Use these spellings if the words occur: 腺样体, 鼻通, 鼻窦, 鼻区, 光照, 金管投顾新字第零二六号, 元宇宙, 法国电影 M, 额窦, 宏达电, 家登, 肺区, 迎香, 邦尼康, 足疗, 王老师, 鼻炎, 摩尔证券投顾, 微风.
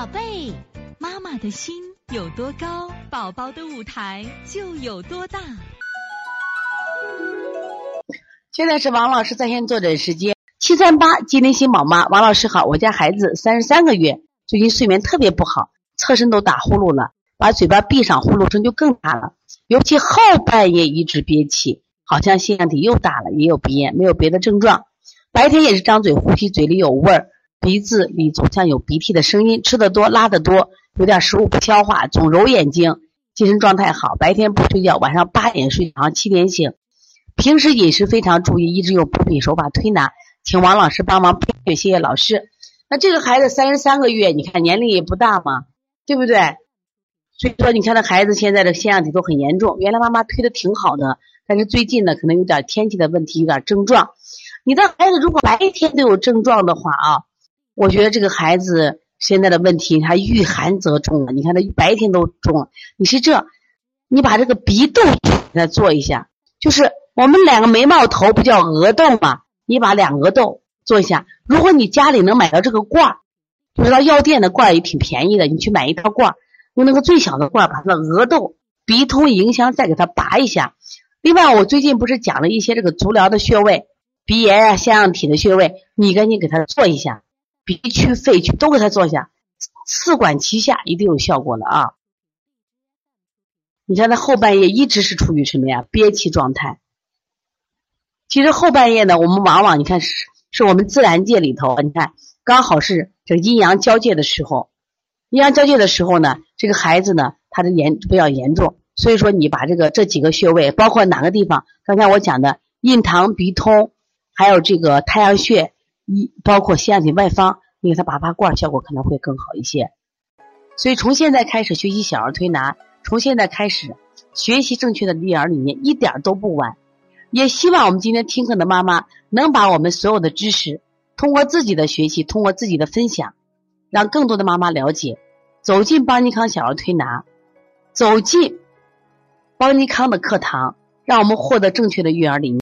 宝贝，妈妈的心有多高，宝宝的舞台就有多大。现在是王老师在线坐诊时间，738吉林新宝妈，王老师好，我家孩子33个月，最近睡眠特别不好，侧身都打呼噜了，把嘴巴闭上，呼噜声就更大了，尤其后半夜一直憋气，好像腺样体又大了，也有鼻炎，没有别的症状。白天也是张嘴呼吸，嘴里有味儿，鼻子里总像有鼻涕的声音，吃得多拉得多，有点食物不消化，总揉眼睛，精神状态好，白天不睡觉，晚上8点睡，然后7点醒，平时饮食非常注意，一直用补品手法推拿，请王老师帮忙配对，谢谢老师。那这个孩子33个月，你看年龄也不大嘛，对不对？所以说你看这孩子现在的腺样体都很严重，原来妈妈推的挺好的，但是最近呢可能有点天气的问题，有点症状。你的孩子如果白天都有症状的话啊，我觉得这个孩子现在的问题，他遇寒则重了。你看他白天都重了，你是这，你把这个鼻窦给他做一下，就是我们两个眉毛头不叫额窦嘛，你把两额窦做一下。如果你家里能买到这个罐儿，就是到药店的罐儿也挺便宜的，你去买一套罐儿，用那个最小的罐儿把它的额窦、鼻通、迎香再给它拔一下。另外，我最近不是讲了一些这个足疗的穴位，鼻炎啊、腺样体的穴位，你赶紧给它做一下。鼻区、肺区都给他做下，四管齐下，一定有效果了啊！你看他后半夜一直是处于什么呀？憋气状态。其实后半夜呢，我们往往你看是我们自然界里头，你看刚好是这个阴阳交界的时候，阴阳交界的时候呢，这个孩子呢，他的比较严重，所以说你把这几个穴位，包括哪个地方，刚才我讲的印堂、鼻通，还有这个太阳穴。包括腺样体外方，你给他拔拔罐，效果可能会更好一些。所以从现在开始学习小儿推拿，从现在开始学习正确的育儿理念，一点都不晚。也希望我们今天听课的妈妈能把我们所有的知识通过自己的学习，通过自己的分享，让更多的妈妈了解，走进邦尼康小儿推拿，走进邦尼康的课堂，让我们获得正确的育儿理念。